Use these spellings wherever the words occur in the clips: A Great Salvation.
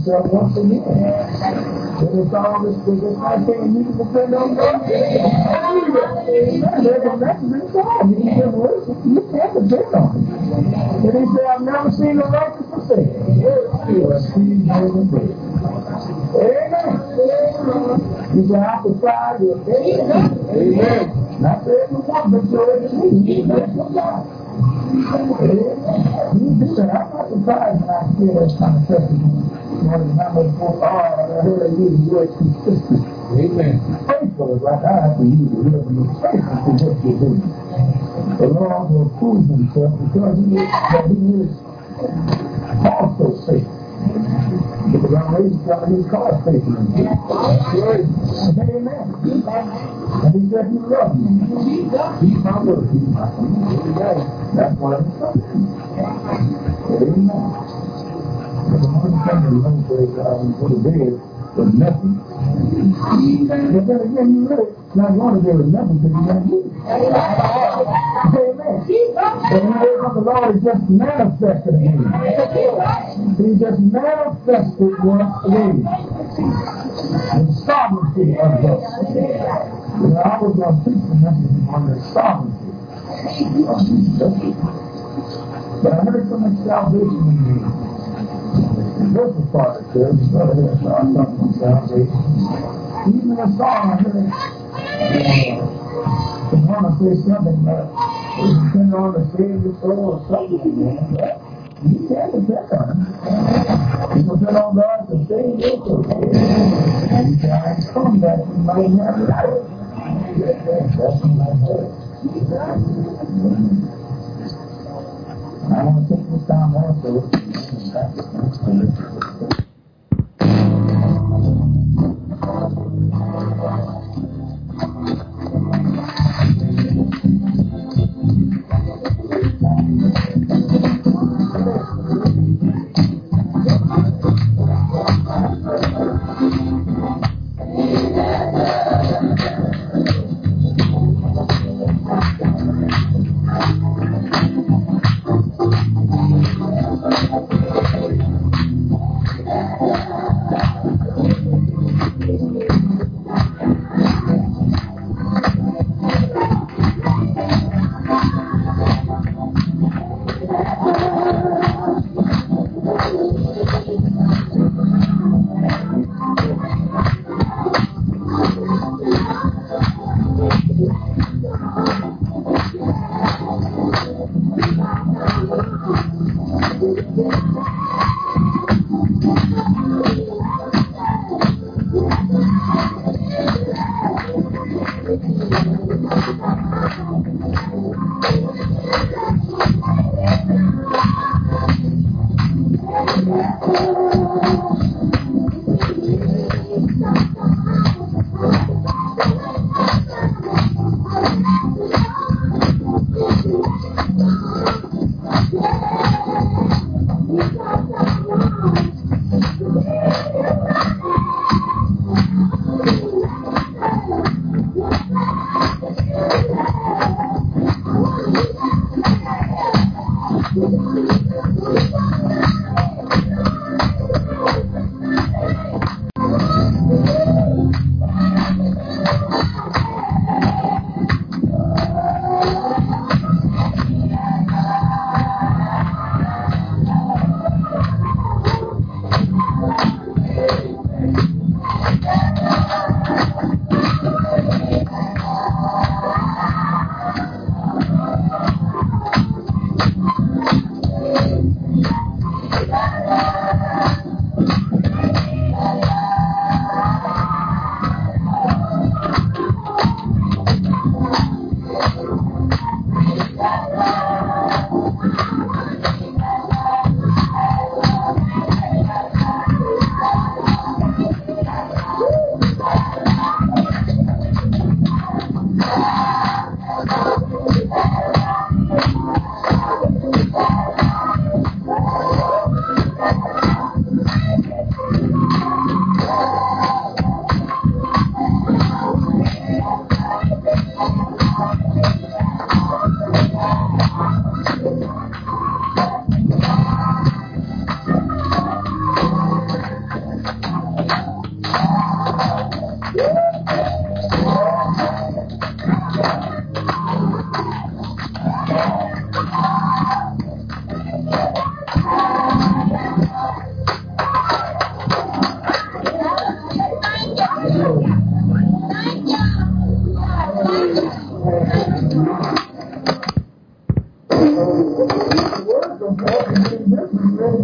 himself once again. And it's all this nice thing and you can depend on God. There's a message in God. You can just listen. You can't depend on it. And he said, I've never seen a righteous forsaken. Amen. He said, I can try to amen. Not to everyone, but to everyone. He said, I'm not surprised when I hear those kind of testimonies. One of the numbers goes, I heard of you, you're consistent. Amen. Faithful is like I have for you to live in your faithful to what you're doing. The Lord will prove himself because he is also faithful. Because I'm raised up and he's called faithful. Amen. And he said, you love me. He's my word. He's my word. That's why I'm talking. Amen. But the one thing that Lord says, I'm going to bed with nothing. But then again, you really not going to bed with nothing because you don't need it. Amen. And you know what the Lord is just manifested in him. He just manifested once again. The sovereignty of us. You know, I was going to preach a message on the sovereignty of Jesus. But I heard so much salvation in me. This is part of the church. I'm talking about salvation. Even a song I heard. The woman said something about putting on the Savior's soul or something. You can't depend on him. You can depend on God to save you. And God come that you might have life. That's in my head. I want to take this time also. Have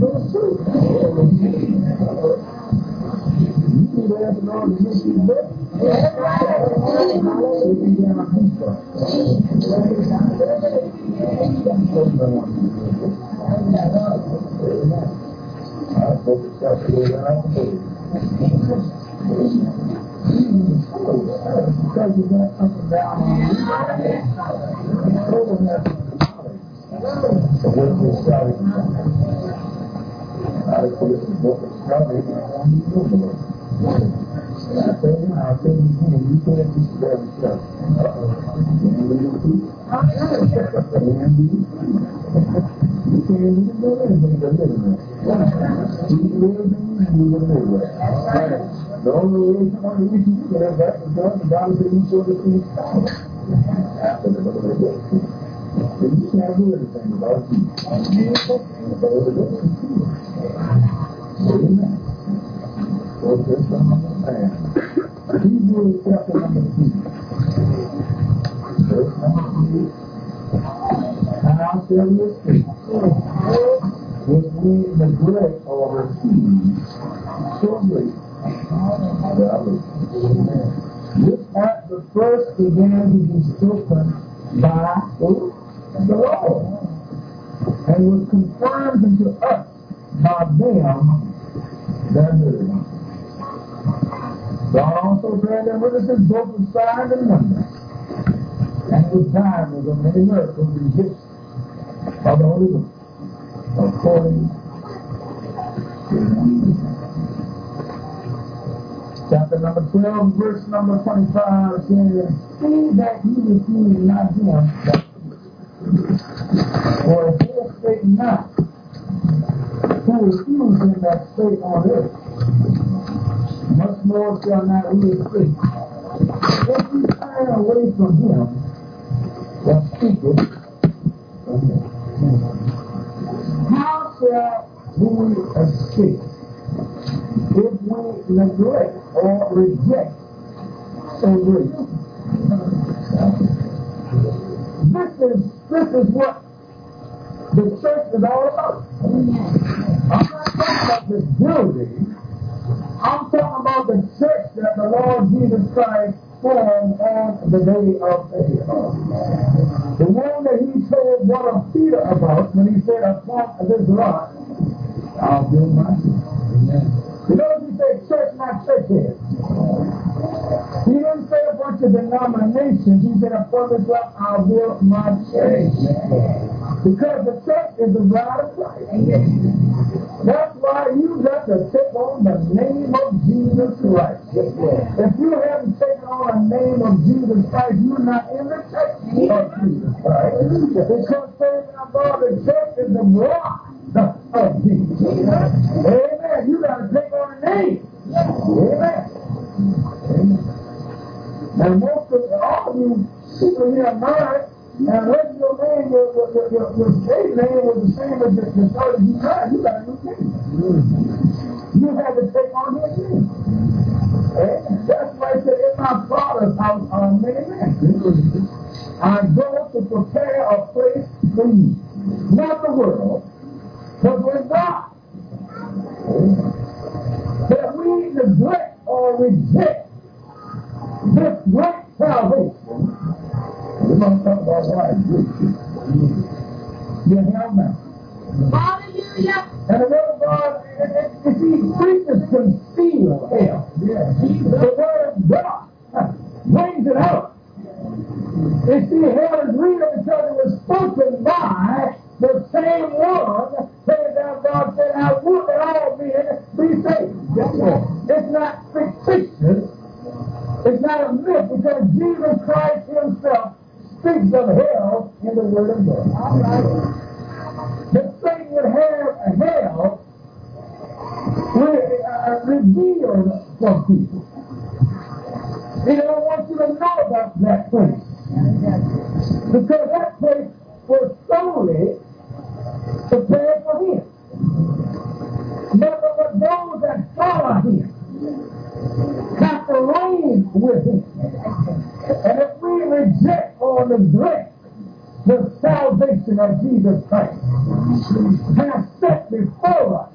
set before over.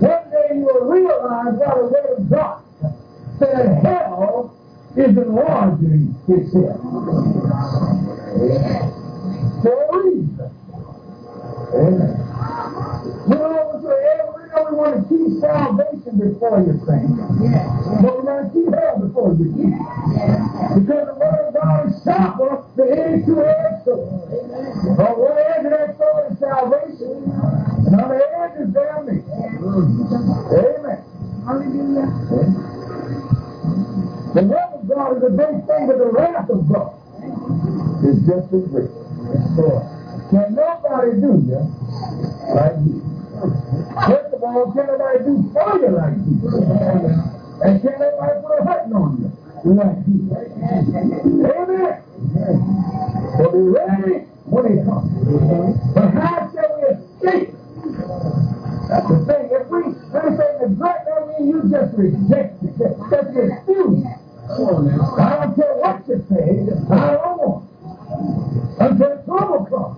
One day you will realize why the Word of God said hell is enlarging itself. For a reason. Amen. You know, we want to keep salvation before you think. But we want to keep hell before you think. Because the Word of God is sharper than any two-edged sword. On one edge of that sword is salvation, and on the edge is damnation. Amen. The love of God is a big thing, but the wrath of God is just as great. Can nobody do you like you? First of all, can nobody do for you like you? And can nobody put a hurting on you like you? Amen. So be ready when it comes. But how shall we escape? That's the thing. If we say neglect, that means you just reject it. That's your excuse. I don't care what you say. I don't want until trouble comes.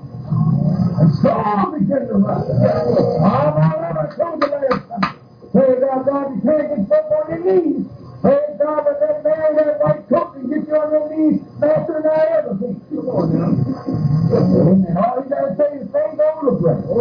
And storm begins to rise. All my life I told you last time. Praise God, you can't get up on your knees. Praise God, but that man that white coat can get you on your knees faster than I ever think. Come on now. All you gotta say is faith over the breath. By the way,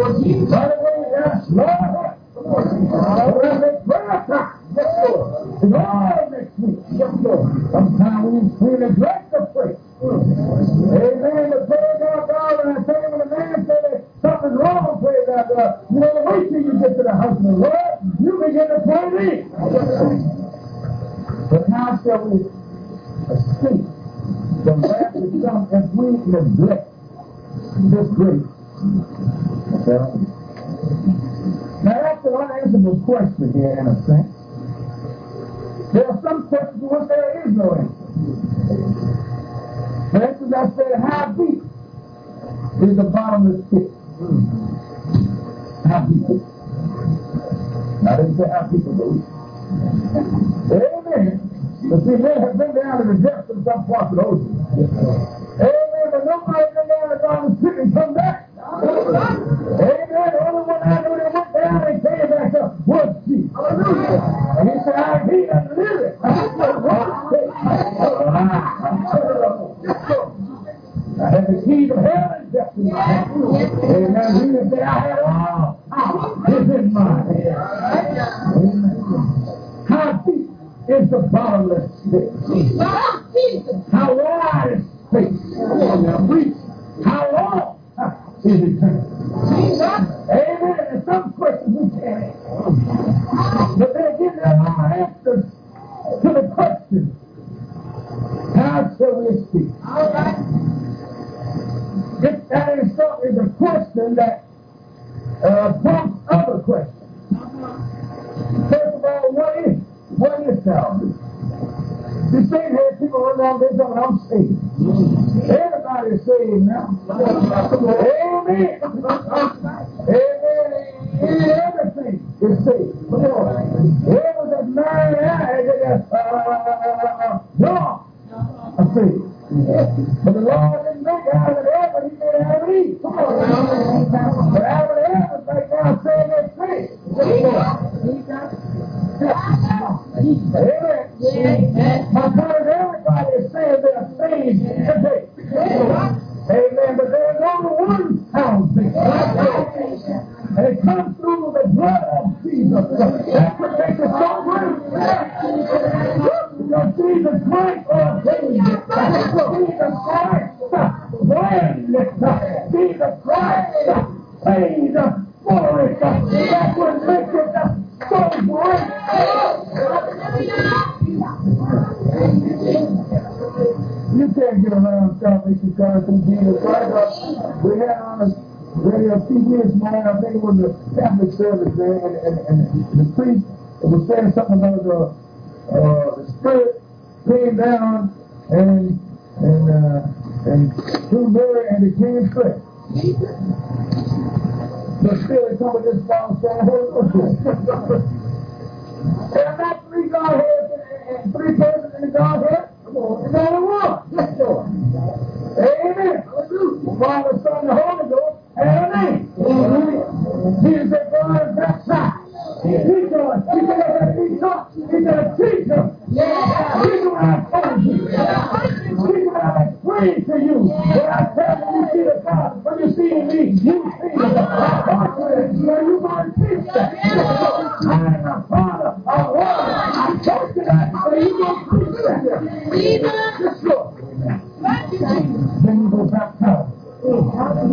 that's love. Come on. All right, that's prayer time. Yes, Lord. It's all next week. Yes, Lord. Sometimes we neglect the prayer. Amen. The praise of God, and I tell you, when a man says that something's wrong, praise God, you know, wait till you get to the house of the Lord, you begin to pray me. But how shall we escape the wrath that comes if we neglect this grace? Now, that's an unanswerable question here, in a sense. There are some questions for which there is no answer. For instance, I said, how deep is the bottomless pit? How deep is it? I didn't say how deep it is. Amen. But see, men have been down to the depths of some parts of the ocean. Amen. But nobody's been down to the bottomless pit and come back. Amen. The only one I knew that went down and came back up was Jesus. Hallelujah. And he said, he doesn't live it. I had the keys of hell and death in my hand. Amen. Jesus said, I had all this in my hand. Amen. How deep is the bottomless pit? How wide is space? How long is it time? Amen. And some questions we can't answer. But then again, there are answers to the question. How shall we escape? All right. That is a question that prompts other questions. First of all, what is salvation? You say, hey, people run around this and I'm saved. Everybody's saved now. Amen. Amen. Everything is saved. Come on. It was a man John. I'm saved. But the Lord didn't make out of heaven, he made out of Eve. Come on. But out of heaven, like God said, that's saved. Amen. Because everybody is saying they are saved today. Amen. But there is only one salvation. And it comes through the blood of Jesus. That's what makes it so great. Because Jesus Christ ordained it. Jesus Christ planned it. Jesus Christ paid for it. That's what makes it so great. You can't get around salvation because of Jesus Christ. We had on a radio a few years, man, I think it was a Catholic service there, and the priest was saying something about the Spirit came down and through Mary and it came flesh. The Spirit come with this false down There are not three Godheads and three persons in the Godhead. It's only one. Yes, Lord. Amen. Hallelujah. The Father, Son, and the Holy Ghost had a name. Jesus said, God where you find peace at. I am the Father of one. I told you that. Are you going to preach that? Yes, Lord. Thank you, Jesus. Then you go back down.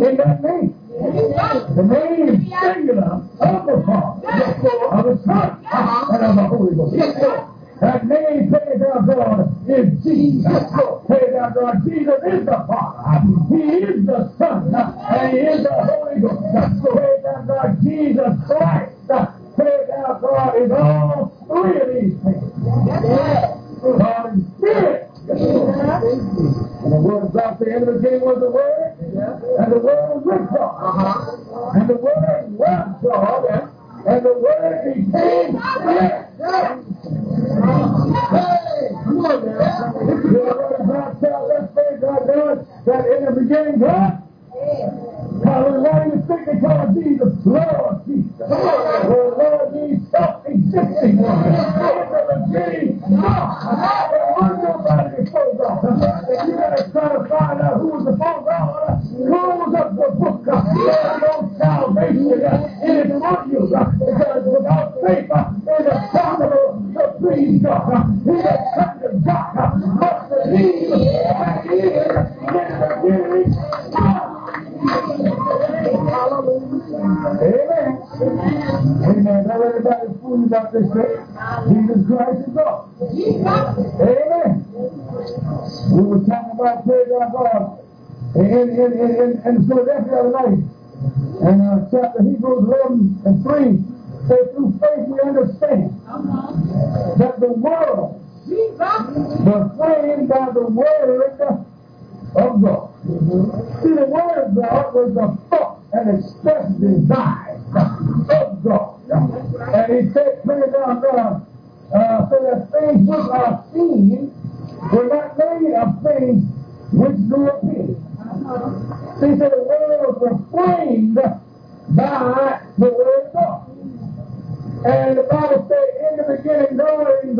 In that name. The name singular of the Father, of the Son, and of the Holy Ghost. Yes, Lord. That name, praise our God, is Jesus. Praise our God, Jesus is the Father. He is the Son, and He is the Holy Ghost. Praise our God, Jesus Christ. Praise our God is all three of these things. God is Spirit. And the Word of God, the end of the game was the Word, and the Word was with God, and the Word was God, and the Word became flesh. The Word of God tells us, praise God, that in the beginning, God, hallelujah, you think they call Jesus Lord Jesus. Well, Lord means self-existing. In the beginning, God, there was nobody before God. If you better try to find out who was before God, close up the book. There's no salvation in front of you. Because without faith, it is possible to please God. He that comes to God must believe that He is in the beginning. Amen. Amen. Now everybody's fooling out this day. Jesus Christ is God. Amen. We were talking about praise our God in Philadelphia the other night. And chapter Hebrews 11:3 says, through faith we understand that the world was framed by the word of God. See, the word of God was the thought and expressed desire of God. And he said, praise our God, so that things which are seen were not made of things which do appear. See, so the world was framed by the word of God. And the Bible said, in the beginning, God created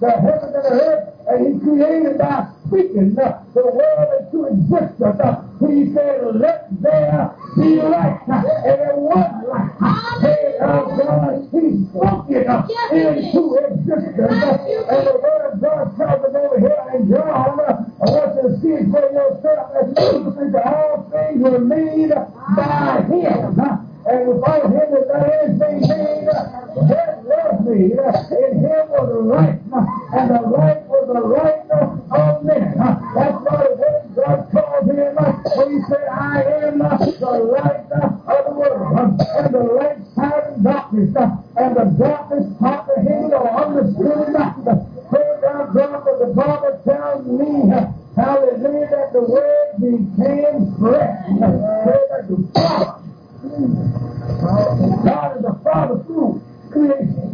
the heaven and the earth, and he created by speaking the world into existence. He said, let there be light. And it was light. Praise our God, he spoke it into existence. And the word of God tells us over here in John, I want you to see it for yourself. All things were made by him. And without him is not anything made that was made. In him was the light, and the light was the light of men. That's why when God called him, he said, I am the light of the world. And the light shines darkness, and the darkness comprehended or understood not. Praise our God, but the Bible tells me, hallelujah, that the word became flesh. Praise God. God is the Father through creation.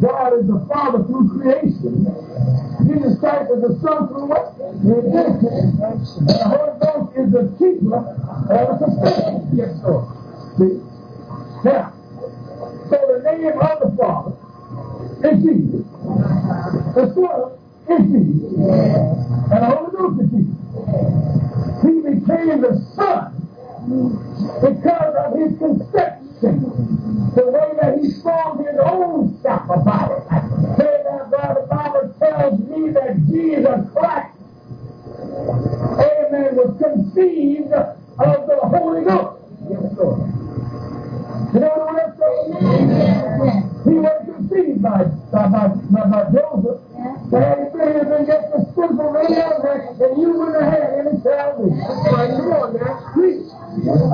God is the Father through creation. Jesus Christ is the Son through what? Redemption. And the Holy Ghost is the keeper of the faith. Yes, Lord. See? Now, so the name of the Father is Jesus. The Son is Jesus. And the Holy Ghost is Jesus. He became the Son because of his conception, the way that he formed his own self about it. The Bible tells me that Jesus Christ, amen, was conceived of the Holy Ghost. Yes, Lord. You know what I'm saying? He was conceived by Joseph. That if it had been just a simple man, then you wouldn't have had any salvation. Come on now, please. There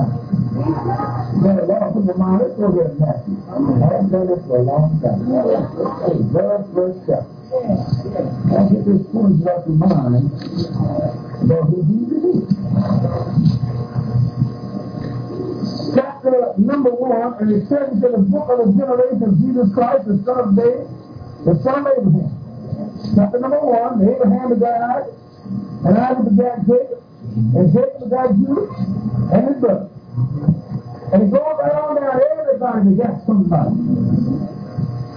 are a lot of people mind it, so we're happy. I haven't done this for a long time. Verse 7. I get this point out of mind about who Jesus is. Chapter number 1, and it turns to the book of the generation of Jesus Christ, the Son of David, the Son of Abraham. Chapter number 1, Abraham begat Isaac, and Isaac begat Jacob, and Jacob begat Judah, and his brother. And it goes down there, everybody begat somebody.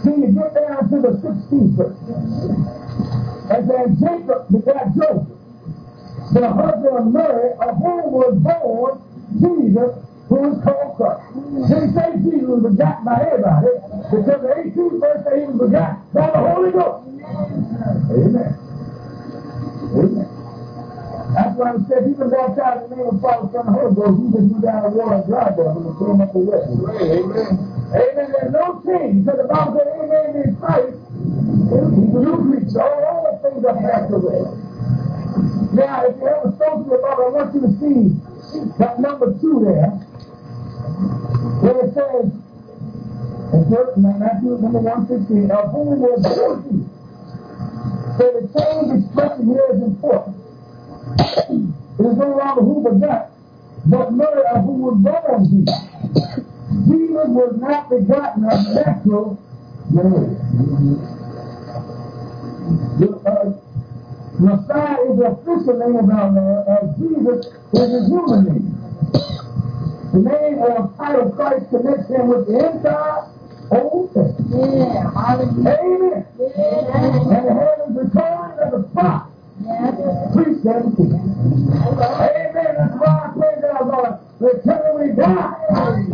See, you get down to the 16th verse. And then Jacob begat Joseph, to the husband of Mary, of whom was born Jesus, who is called Christ. They say Jesus was begotten by everybody, because the 18th verse says he was begotten by the Holy Ghost. Amen. Amen. That's why he said, even walked out in the name of the Father, Son, and Holy Ghost, you can do down the water and dry them and throw them up the west. Amen. Amen. There's no change. Because the Bible said, amen in Christ, he's a new creature. All the things are passed away. Now, if you ever spoke to the Bible, I want you to see that number 2 there. Where it says, in Matthew number 1:15, of whom was born Jesus. So the change expression here is important. It is no longer who begot, but Mary of who was born Jesus. Jesus was not begotten of natural Mary. Messiah is the official name of our Lord, and Jesus is his human name. The name or title Christ connects him with the entire Old Testament. Yeah, hallelujah. Amen. Yeah. And the heavens recorded as a prophet. Yeah. Preach them to you. Amen. That's why I pray that Lord, until we die, the veil of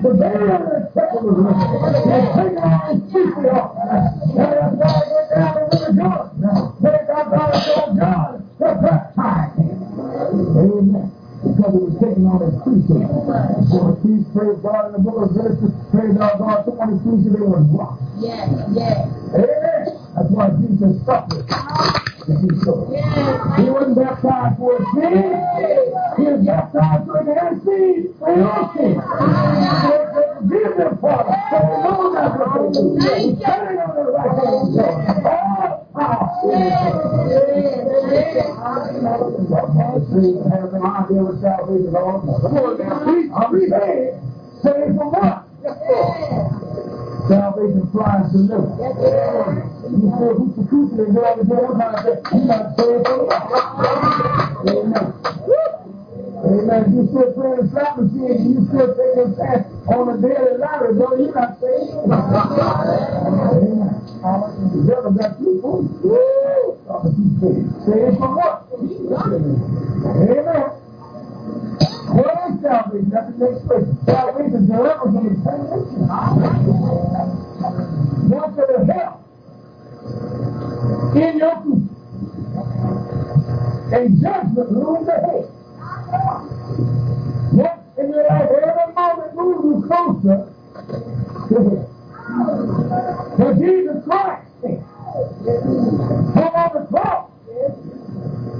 the temple is lifted. And take our feet off. And that's why I went down into the garden. Take our bodies on God to baptize him. Amen. Because it was taking on his priesthood. So the priest praised God in the book of Genesis, praised our God, so many priests they were blocked. Yes, yes. Amen. That's why Jesus suffered. He wasn't baptized for his sin. He was baptized for his seed, for your sin. Give them, Father, so they know that's what they do. Standing on the right hand of God. Have an idea of salvation, all. Save for what? Salvation flies to live. You say, who's the crucial? And all the devil kind of said, you got saved for what? Amen. Amen. You still playing the slot machine and you still taking fast on the daily lottery, brother. You're not saved. Amen. The devil got you fooled. Woo! Saved for what? Amen. What is salvation? That's the next question. Salvation is deliverance from the temptation. What could it help in your future? And judgment rules the head. What in your life, every moment moves you closer to him. For Jesus Christ hung on the cross.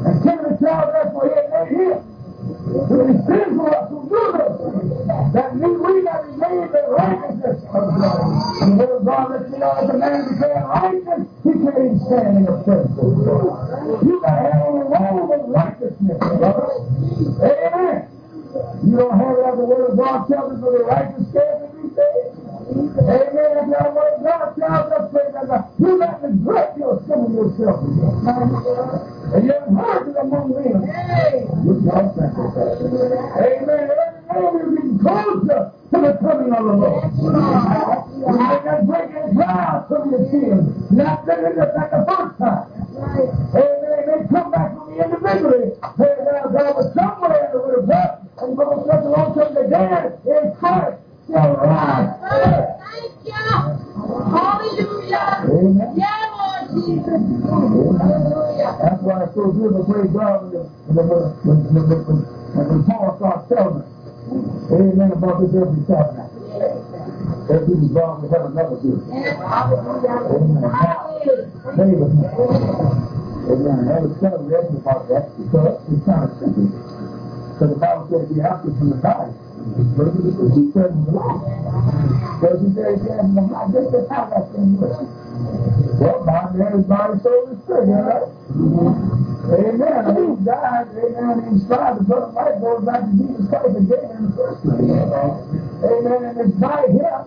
And taking the child that's for him, they him. To the sins of us who do this, that means we got to be made the righteousness of God. And when God lets you know that a man is being righteous, he can't even stand in the presence of God. You got to have a role of righteousness, brother. Amen. You don't have it as the word of God tells us for the righteous standing these days. Amen. That's not the word of God tells us. You got to regret your sin in yourself. And you have heard it among men. Amen. Every day we're getting closer to the coming of the Lord. And make us breaking trials from your sins. Not living just like the first time. Amen. They come back from the individually. Hey, now God was somewhere in the wood of God. And we're going to such a long time to dance in Christ. Shall rise. Thank you. Hallelujah. Amen. Yeah, Lord Jesus. Hallelujah. That's why it's so good to praise God when Paul starts telling us. Amen about this every time. Every resolve we have another good. Amen. Amen. That was celebration about that because it's kind of simple. So the Bible says the absence from the body is perfect because he said in the life. Because he said he has no life. This is how that thing works. Well, mind, man's body, soul, and spirit, all right? Amen. I mean, God, amen, he strives to put a life goes back to Jesus Christ again in the first place. Amen. And it's right here.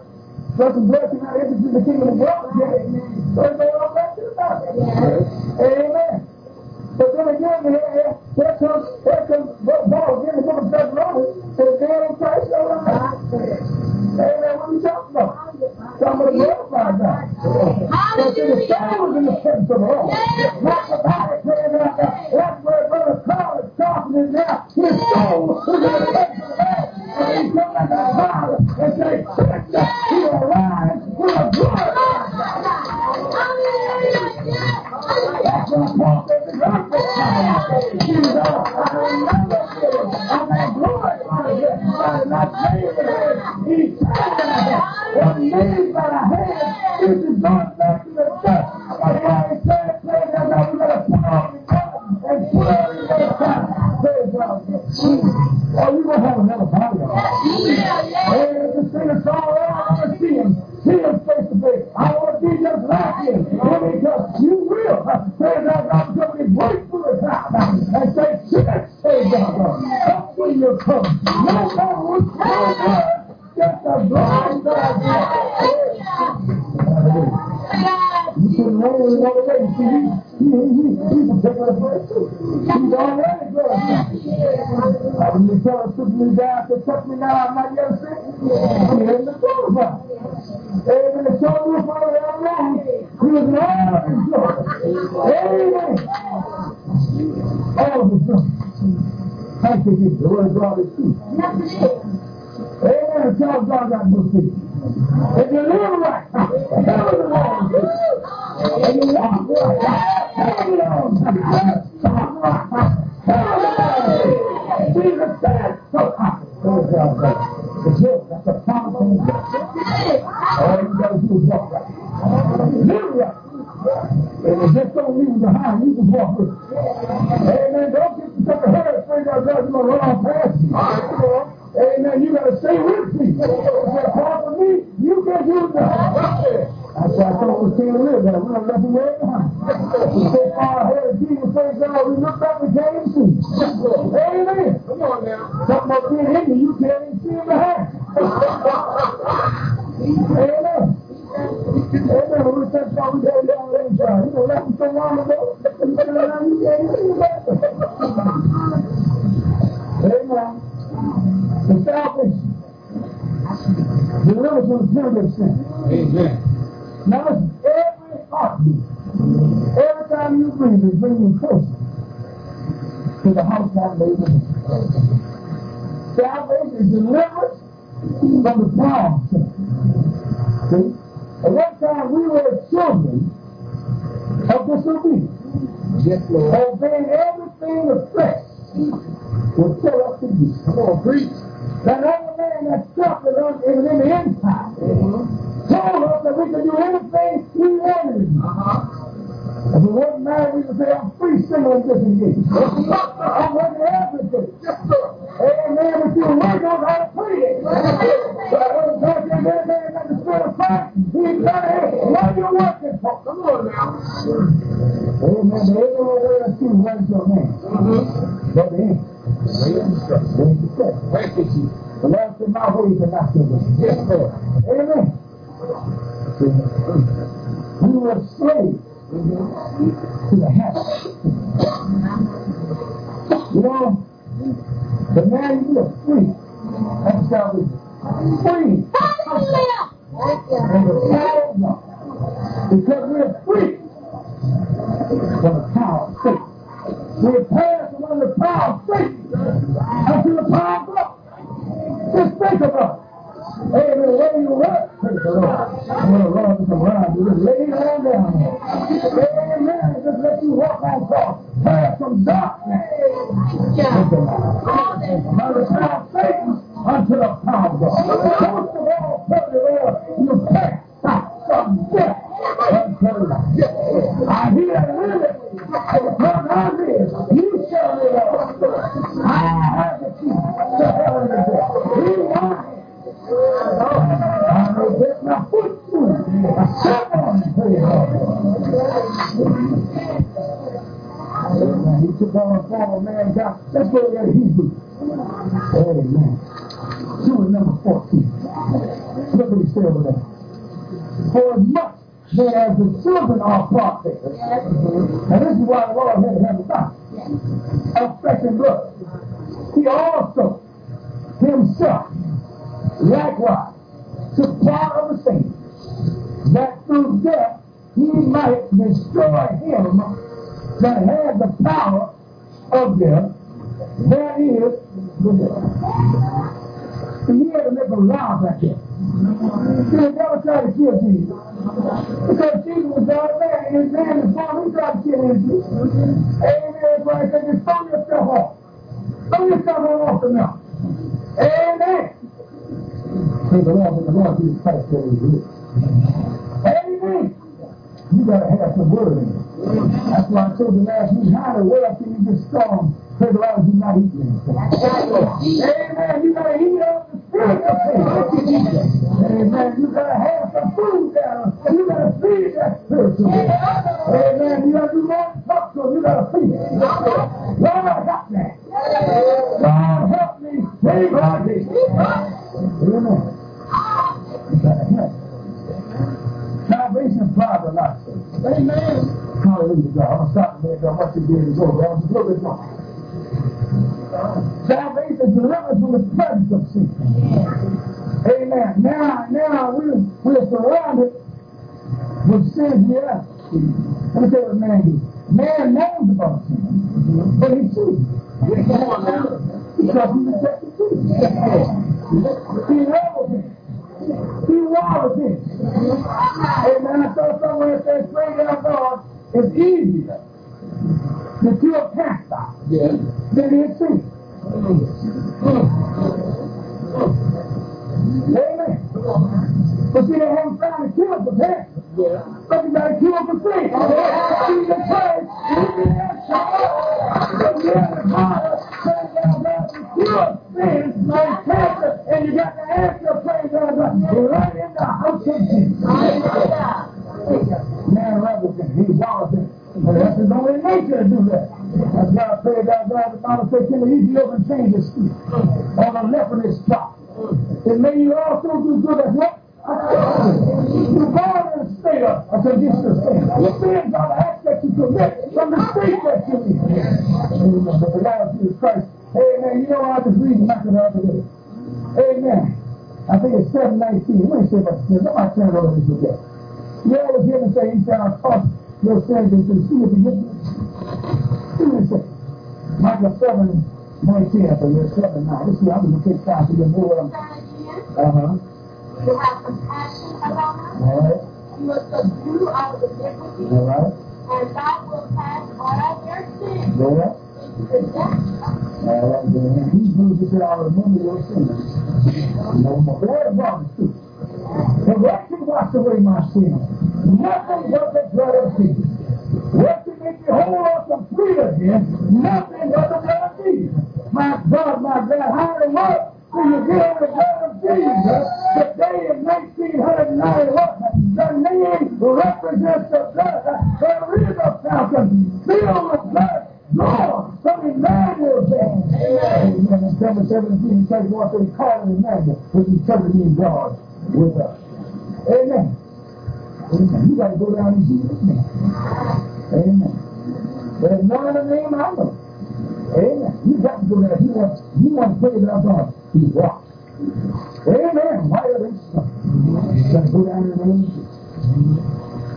Trust and blessing not entered into the kingdom of God again. So it goes all back to the Bible. Amen. But then again, here comes Paul again, the book of Thessalonians, says, man in Christ shall rise. Amen. What are we talking about? Talking about the glorified God. But then the soul was in the presence of the Lord. Not the body playing out there. That's where Brother Carl is talking in not made. Each time that I have, or need that I have, this is not like the church. That's why it says, that I'm going to put on the cup and put on the cup. Praise God. Oh, we're going to have another body on. Hey, just sing a song. I want to see him face to face. I want to be just like him. Because you will. Praise God. I'm going to be grateful to God. And say, yes, praise God. Your cup. No man will get the blind eye. You can lay it away. He's a different person. He's already good. When you tell us to me down, to touch me now, I'm not yet sick. I'm in the sofa. Even the sofa for all night. He was always good. Amen. All of his stuff. Thank you, Jesus. The word of God is true. Yes, it is. Amen. Tell God that will see. If you live right, tell the Lord. If you walk right, tell the Lord. Tell the Lord. Jesus said, so hot. Praise God. It's him. That's a promise from the church. All you got to do is walk right. Live right. And if you just don't leave him behind, you just walk with him. Amen. Don't get yourself a hurt. I'm going to run off past you. Amen. You got to stay with me. Apart from me, you can't do that. That's why I told Christina to live there. We don't let you way behind. We stay far ahead of Jesus. Praise God. We look up and can't even see. Amen. Come on now. Something up here in you, you can't even see in the house. Amen. Amen. When we touch down, we go down there and try. You know, that was so long ago. You can't even see that. Amen. The salvation. Deliverance from the penalty of sin. Amen. Now listen, every heartbeat, every time you breathe, is bringing you closer to the house God made with you. Salvation is deliverance from the power of sin. See? At one time we were children of disobedience. Yes, Lord. Obeying everything of flesh. Will tell us to you. Come on, preach. That other man that suffered us in the inside told us that we could do anything we wanted. If we weren't married, we could say, I'm free, single, and disengaged. I'm working everything. Amen. If you work on how to pray it. But I was talking to that man that the Spirit of Christ, he's got it. What are you working for? Come on now. Amen. There ain't no way to see what's your name. But there ain't. Thank you, Jesus. The Lord said, my ways are not your ways. Yes, Lord. Amen. We were slaves to the habit. You know, the man you are free. That's how we are free. And the power of God. Because we are free from the power of sin. We are passed from under the power of Satan unto the power of God. Just think about it. Amen. Where you were, praise the Lord. I'm going to run up and around. You just lay down there. Amen. Just let you walk on cross. Pass from darkness. By the power of Satan unto the power of God. Most of all, praise the Lord, you pass from death unto life. I hear that living. You shall live. I have the key to heaven and death. I know that my foot I step on it to you. He took on a former man, God. Let's go to Hebrews. Amen. June number 14. Look what he said over there. For as much as the children are prophets. And this is why the Lord had to have a doctrine of flesh and blood. He also himself likewise took part of the same, that through death he might destroy him that had the power of death, that is the devil. He had to make them loud back there. See, the devil tried to kill Jesus. Because Jesus was not a man, and his man is born, he tried to kill him. Amen. Everybody said, just throw yourself off. Throw yourself off the mountain. Amen. Praise the Lord. The Lord Jesus Christ said it is. Amen. You gotta have some word in it. That's why I told you last week, how the world can you get strong? Praise the Lord, you're not eating anything. Amen. You gotta eat up the spirit of faith. Amen. You gotta have some food down. And you gotta feed that spirit. Amen. You gotta do more than talk to him. You gotta feed it. Lord, I got that. God help me. Praise God. Amen. You gotta help. Salvation implies a lot. Amen. Hallelujah, God. I'm going to stop there, God. What you did is over. I'm just a little bit more. Salvation is delivered from the presence of sin. Amen. Now we're surrounded with sin here. Let me tell you what man is. Man knows about sin, but he chooses. He doesn't protect the truth. He knows it. He was it. Amen. I saw someone that said, "Praise God, it's easier to kill a pastor than it is sin." Amen. But see, they haven't found a cure for pastor. But you got a cure for sin. See the church, and you got to ask your praise God right in the house of Jesus. Man loves him. He loves him. But that's his only nature to do that. That's why I pray God, the Bible says, "Can the Ethiopian change his speech? Or the leopard his spots? And may you also do good as what? You born in a state of against the state. The sins are the acts that you commit from the state that you need. But the God of Jesus Christ, amen. You know I was reading back in the other day. Amen. I think it's 7:19. Let me see if I can. Let my turn over this again. You always hear him say, he said, "I toss your sins into the sea of forgiveness." Micah 7:19, I believe, 7:9. Let's see, I'm going to take time to get more of them. You have compassion about us. All right. You will subdue our iniquities. All right. And God will cast all their sins. All right. And these Jews that said, "I remember your sins. No more." Blood of God is true. The resurrection washed away my sins. Nothing but the blood of Jesus. What can make you whole or complete again? Nothing but the blood of Jesus. My God, how in the world do you give the blood of Jesus? The day in 1991, the name represents the blood. There is a fountain filled with blood. Lord, from Emmanuel there. Amen. Amen. 7:17, 31, so he called Emmanuel, which is in God with us. Amen. Amen. You got to go down and see this man. Amen. There's none other name I know. Amen. You got to go down. You want to put it up on. He walked. Amen. Why are they stuck? You got to go down and name Jesus.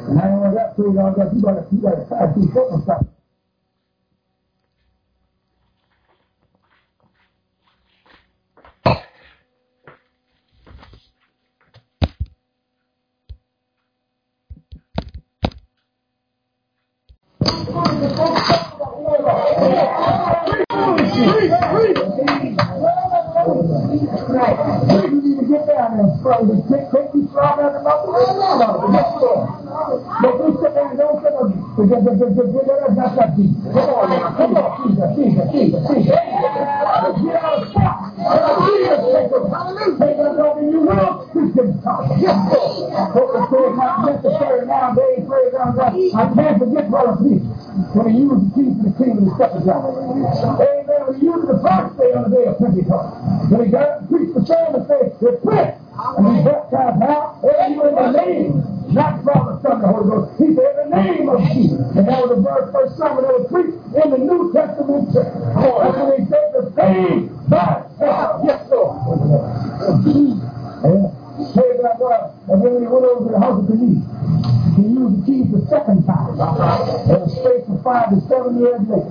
And I don't want that praise on God. You got to try to put them stuff. I can't forget brother Peter when he used the keys to the kingdom and stuff down. Amen. We used the first day on the day of Pentecost. When he got up and preached the sermon, say, "Repent," and he baptized out everyone in the name, not Father, Son, the Holy Ghost. He said, "In the name of Jesus." And that was the very first sermon that was preached in the New Testament church. That's when he said, "The same God." Yes, Lord. Amen. Praise God. And then he went over to the house of the Lord. He used the keys the second time. It was straight from 5 to 7 years later.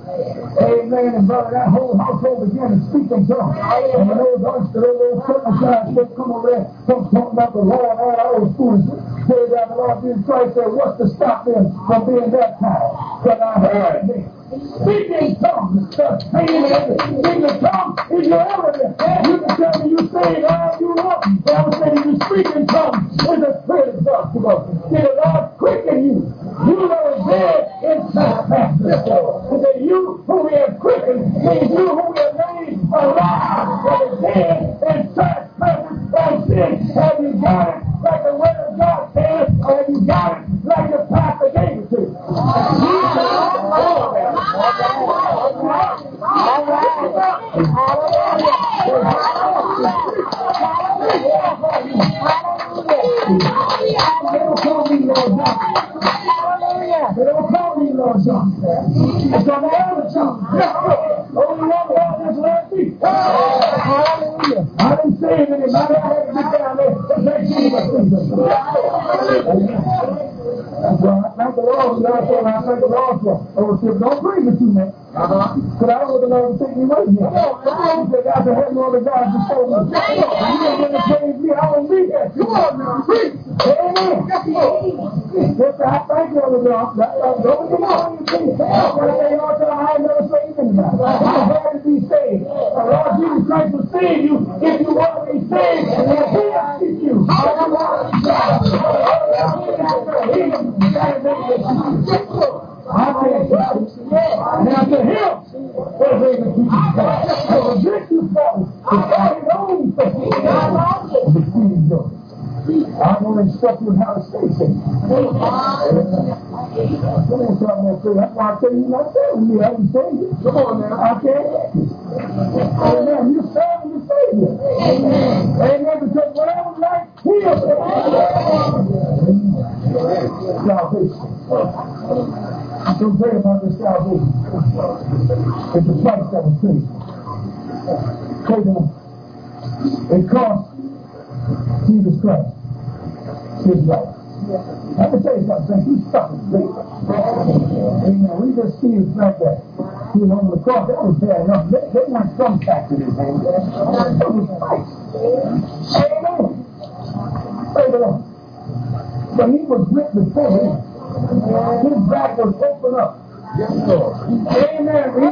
Amen. And brother, that whole household began to speak in tongues. And when those unstirred, those circumcised, they come over there, some talking about the Lord, all our old students. Praise God, the Lord Jesus Christ said, "What's to stop them from being baptized?" Because I heard it. Speak in tongues. Amen. Speaking in tongues is your evidence. You can tell me you say it all you want. But I'm saying you speak in tongues is the spirit of God. See, the Lord quicken you. You that are dead inside past this world. It is you who we have quickened. It is you who we have made alive. That is dead inside past this sin. Have you got it like the word of God says? Or have you got it like the pastor gave it to you? Don't bring it to me. Because I don't know what the Lord will take me away here. I said, I said, heaven or the God just told me. You ain't going to change me. I don't need that. You are now. Amen. Yes, I thank you, Lord. Don't come on. I ain't never saved anybody. I'm glad to be saved. The Lord Jesus Christ will save you if you want to be saved. And if He will teach you. Now to him what is able to do. I reject you for his own faith. I'm going to instruct you how to stay safe. That's why I tell you not to me. I didn't say it. Come on now. I can't. Amen. You serve the Savior. Amen. Because whatever life heals. Salvation. Don't pray about this salvation. It's the price that was paid. It cost Jesus Christ his life. Let me tell you something. He suffered greatly. Amen. We just see it's like that. He was on the cross. That was bad enough. They want some factor in his hand. That was Christ. Amen. Praise the Lord. But he was with the Savior. His back was open up. Yes, Lord. Amen. He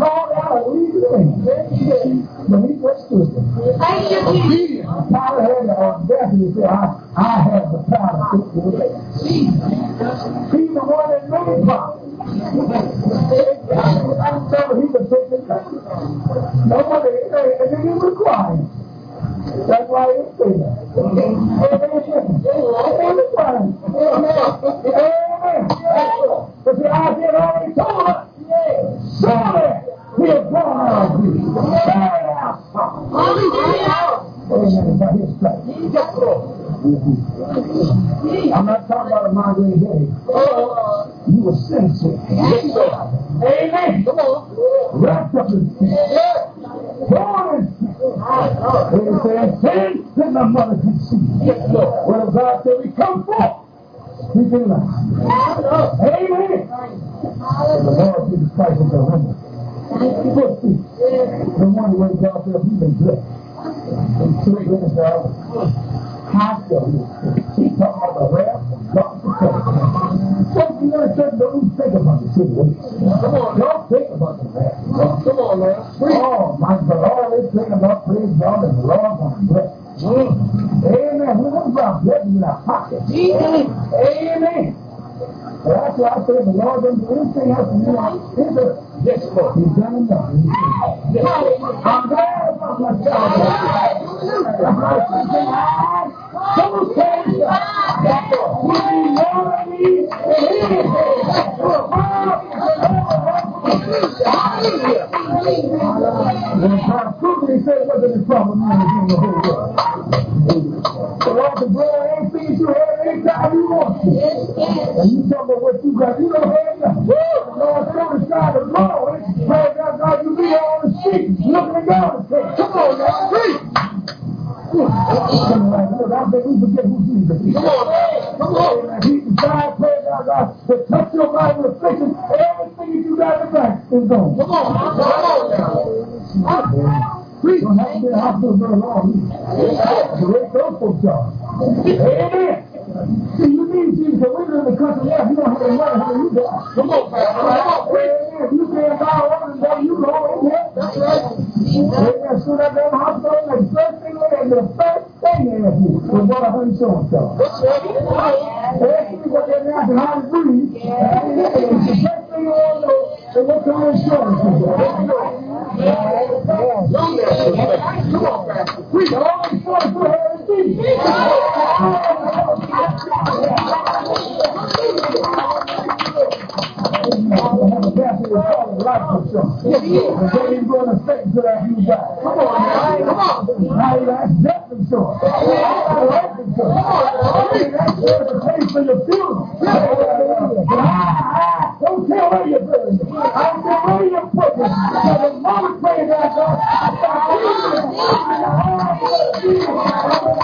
called out, what are you doing? But he just stood there. Thank you, Jesus. Power had the audacity to say, I have the power to do it. He's the one that made it possible. I'm telling you, he could take it back. Nobody, it didn't require him. That's why he said that. Amen. But the idea already told us, surely he'll come out of you. Carry our song. I'm not talking about a migraine headache. You were sensitive. Amen. Come on. Wrapped up in sin. Born in sin. They said, sin did my mother conceive. When God said, we come forth. We can lie. Amen. The Lord Jesus Christ is the winner. The one who went out there, he's been blessed. In 3 minutes now, how shall he? He's talking about the wrath of God. Don't you understand? Don't think about the situation. Come on, don't think about the wrath. Come on, man. Oh, my God. All this thing about praise God is the Lord's going to bless. Amen. Who knows about blessing in our pocket? Amen. That's why I said the Lord doesn't do anything else than you are. Yes, Lord. He's done enough. I'm glad about my child. He said it wasn't his problem. The whole world. The Lord can blow any things you have anytime you want to. And you talk about what you got. You don't have nothing. The Lord still tried to blow it. Praise God, you be on the street looking at God and saying, come on, now, street. I think we forget who Jesus is. Come on, man. Come on. He desired, praise God, to touch your body with affliction. Everything you got in the back is gone. Come on, come on now. Please don't have to be in the hospital very long. To raise those folks up. Amen. See, you need Jesus. We're in the country. Yeah, you don't have any money. How do you do? Come on, man. Come on. Amen. You that's all over the day. You go in there. That's right. They're going to shoot up them hospitals. And the first thing they do, the first thing they do is what a honey show does. That's right. Every week what they're asking how to breathe. The first thing they want to know is what kind of insurance is. Come on, Pastor. We can always go to Harris Beach. Don't tell where you're buried. I'm where you're put. So the moment praying that God, thank you, God. Thank you.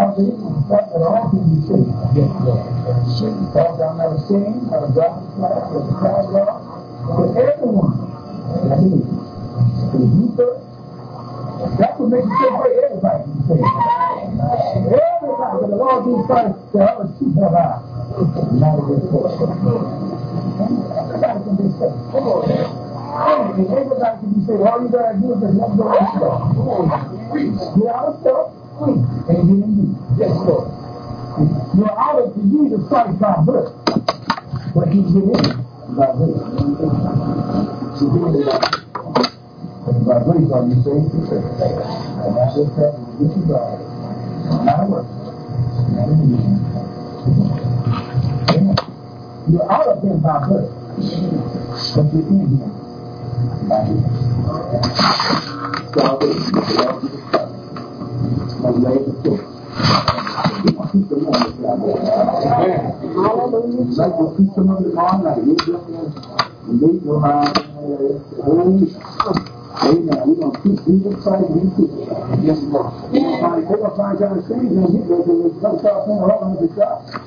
not believe in Christ at all can be saved. Yes, Lord. Satan falls down out of sin, out of God's life, out of Christ's law. But everyone, I mean, is you first. That's what makes it so great. Everybody can be saved. Everybody, but the Lord Jesus Christ, the other sheep have eyes. Not a good source. Everybody can be saved. Come on. Everybody can be saved. All you gotta do is just let go of yourself. Get out of self, please, and get in you. Yes, Lord. You're out of the Jesus Christ by birth, but he's in it by grace. And by grace are you saved? And that's just that which is God, not a work, not a man. You're out of him by birth, but you're in him. Salvation, the Lord Jesus Christ, has laid the foot. Keep the numbers down there. Like we'll keep the numbers all night. We'll just make your mind. Amen. We're going to keep Jesus Christ. We keep it. Yes, Lord. We're going to find out a thing. We're going to start saying,